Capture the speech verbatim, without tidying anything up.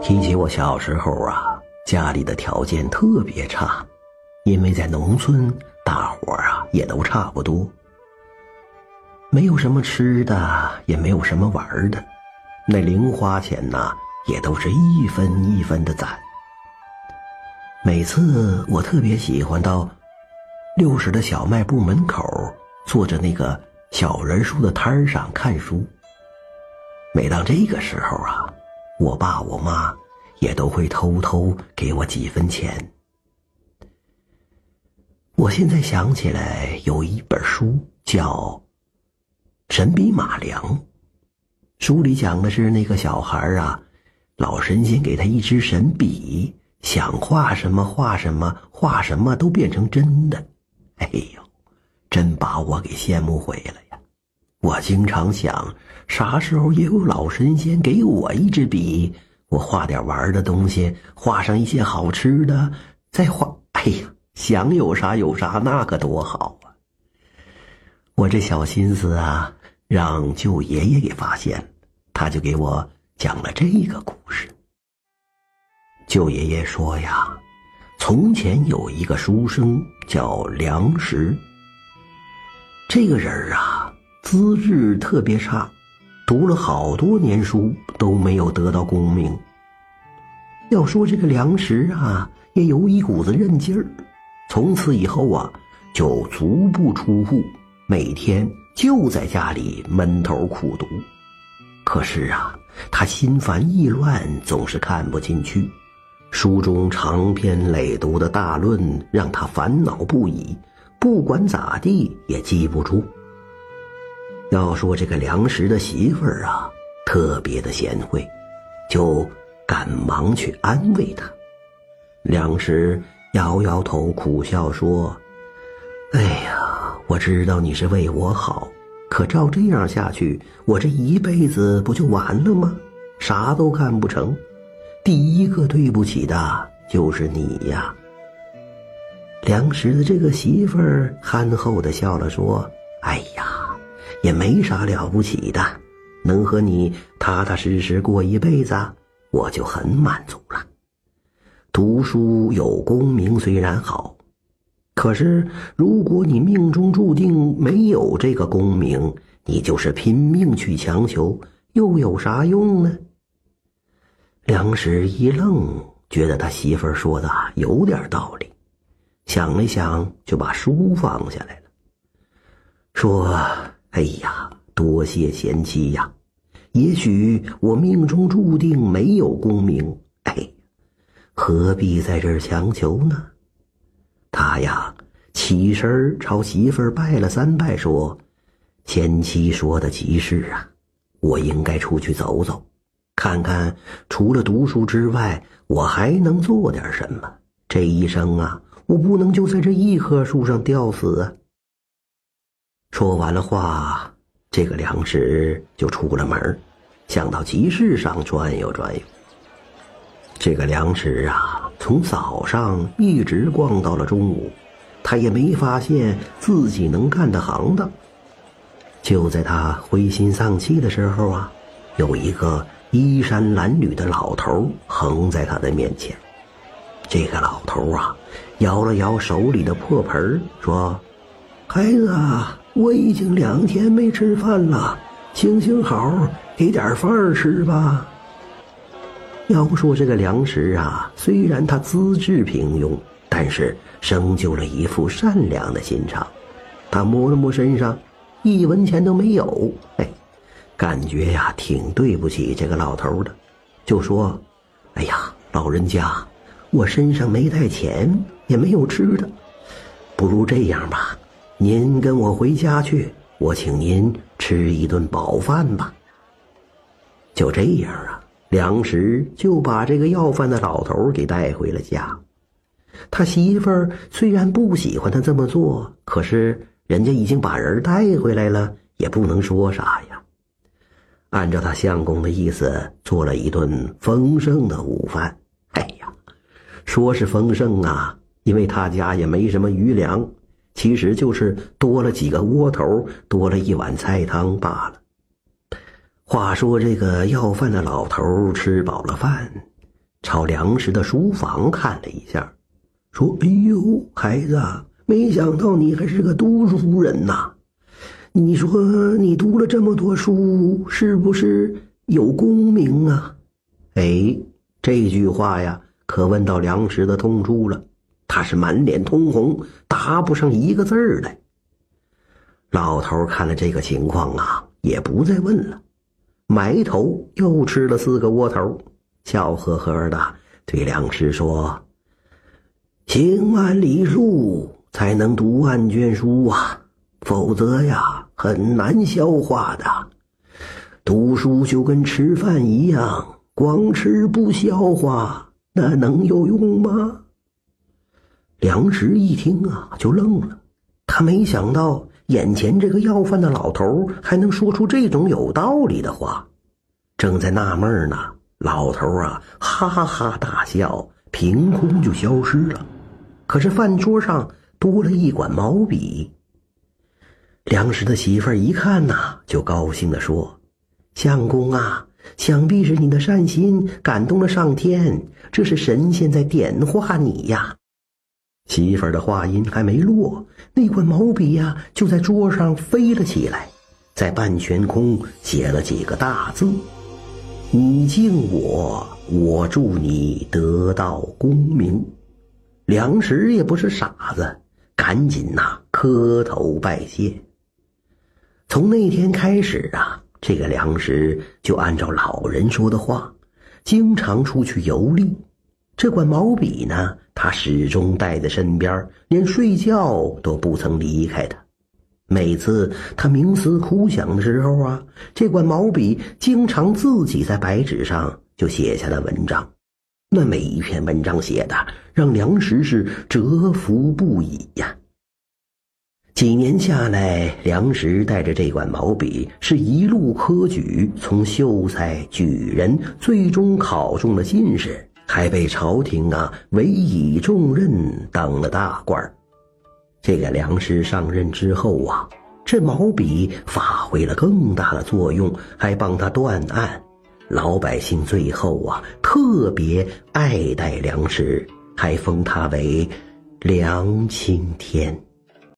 提起我小时候啊，家里的条件特别差，因为在农村大伙儿啊也都差不多，没有什么吃的，也没有什么玩的，那零花钱呢、啊、也都是一分一分的攒。每次我特别喜欢到六十的小卖部门口，坐着那个小人书的摊上看书。每当这个时候啊，我爸我妈也都会偷偷给我几分钱。我现在想起来有一本书叫《神笔马良》，书里讲的是那个小孩啊，老神仙给他一支神笔，想画什么画什么，画什么都变成真的。哎呦，真把我给羡慕毁了呀！我经常想，啥时候也有老神仙给我一支笔，我画点玩的东西，画上一些好吃的，再画，哎呀，想有啥有啥，那可多好啊！我这小心思啊，让舅爷爷给发现了，他就给我讲了这个故事。舅爷爷说呀，从前有一个书生叫梁实，这个人啊，资质特别差，读了好多年书都没有得到功名。要说这个梁实啊，也有一股子韧劲儿，从此以后啊，就足不出户，每天就在家里闷头苦读。可是啊，他心烦意乱，总是看不进去，书中长篇累牍的大论让他烦恼不已，不管咋地也记不住。要说这个梁实的媳妇儿啊，特别的贤惠，就赶忙去安慰他。梁实摇摇头苦笑说，哎呀，我知道你是为我好，可照这样下去，我这一辈子不就完了吗？啥都干不成，第一个对不起的就是你呀。梁实的这个媳妇儿憨厚的笑了说，哎呀，也没啥了不起的，能和你踏踏实实过一辈子，我就很满足了。读书有功名虽然好，可是如果你命中注定没有这个功名，你就是拼命去强求，又有啥用呢？梁实一愣，觉得他媳妇儿说的有点道理，想了想，就把书放下来了，说，哎呀，多谢贤妻呀，也许我命中注定没有功名，哎，何必在这儿强求呢？他呀，起身朝媳妇儿拜了三拜，说，贤妻说的极是啊，我应该出去走走，看看除了读书之外，我还能做点什么，这一生啊，我不能就在这一棵树上吊死啊！说完了话，这个梁实就出了门，想到集市上转悠转悠。这个梁实啊，从早上一直逛到了中午，他也没发现自己能干的行当。就在他灰心丧气的时候啊，有一个衣衫褴褛的老头横在他的面前。这个老头啊，摇了摇手里的破盆说，孩子啊，我已经两天没吃饭了，行行好，给点饭吃吧。要说这个梁实啊，虽然他资质平庸，但是生就了一副善良的心肠。他摸了摸身上，一文钱都没有，哎，感觉呀挺对不起这个老头的，就说，哎呀，老人家，我身上没带钱，也没有吃的，不如这样吧，您跟我回家去，我请您吃一顿饱饭吧。就这样啊，梁实就把这个要饭的老头给带回了家。他媳妇儿虽然不喜欢他这么做，可是人家已经把人带回来了，也不能说啥呀。按照他相公的意思，做了一顿丰盛的午饭。哎呀，说是丰盛啊，因为他家也没什么余粮，其实就是多了几个窝头，多了一碗菜汤罢了。话说这个要饭的老头吃饱了饭，炒粮食的书房看了一下，说：“哎呦，孩子，没想到你还是个读书人呐！你说你读了这么多书，是不是有功名啊？”哎，这句话呀，可问到梁实的痛处了。他是满脸通红，答不上一个字儿来。老头看了这个情况啊，也不再问了，埋头又吃了四个窝头，笑呵呵的对梁实说：“行万里路才能读万卷书啊，否则呀很难消化的。读书就跟吃饭一样，光吃不消化，那能有用吗？”梁实一听啊，就愣了，他没想到眼前这个要饭的老头还能说出这种有道理的话，正在纳闷呢，老头啊哈哈大笑，凭空就消失了。可是饭桌上多了一管毛笔。梁实的媳妇儿一看呐、啊，就高兴地说：“相公啊，想必是你的善心感动了上天，这是神仙在点化你呀。”媳妇儿的话音还没落，那管毛笔呀、啊、就在桌上飞了起来，在半悬空写了几个大字：“你敬我，我助你得到功名。”梁实也不是傻子，赶紧呐、啊、磕头拜谢。从那天开始啊，这个梁实就按照老人说的话，经常出去游历。这管毛笔呢，他始终带在身边，连睡觉都不曾离开他。每次他冥思苦想的时候啊，这管毛笔经常自己在白纸上就写下了文章。那每一篇文章写的让梁实是折服不已呀、啊。几年下来，梁实带着这管毛笔是一路科举，从秀才、举人，最终考中了进士。还被朝廷啊委以重任，当了大官。这个梁实上任之后啊，这毛笔发挥了更大的作用，还帮他断案。老百姓最后啊特别爱戴梁实，还封他为梁青天。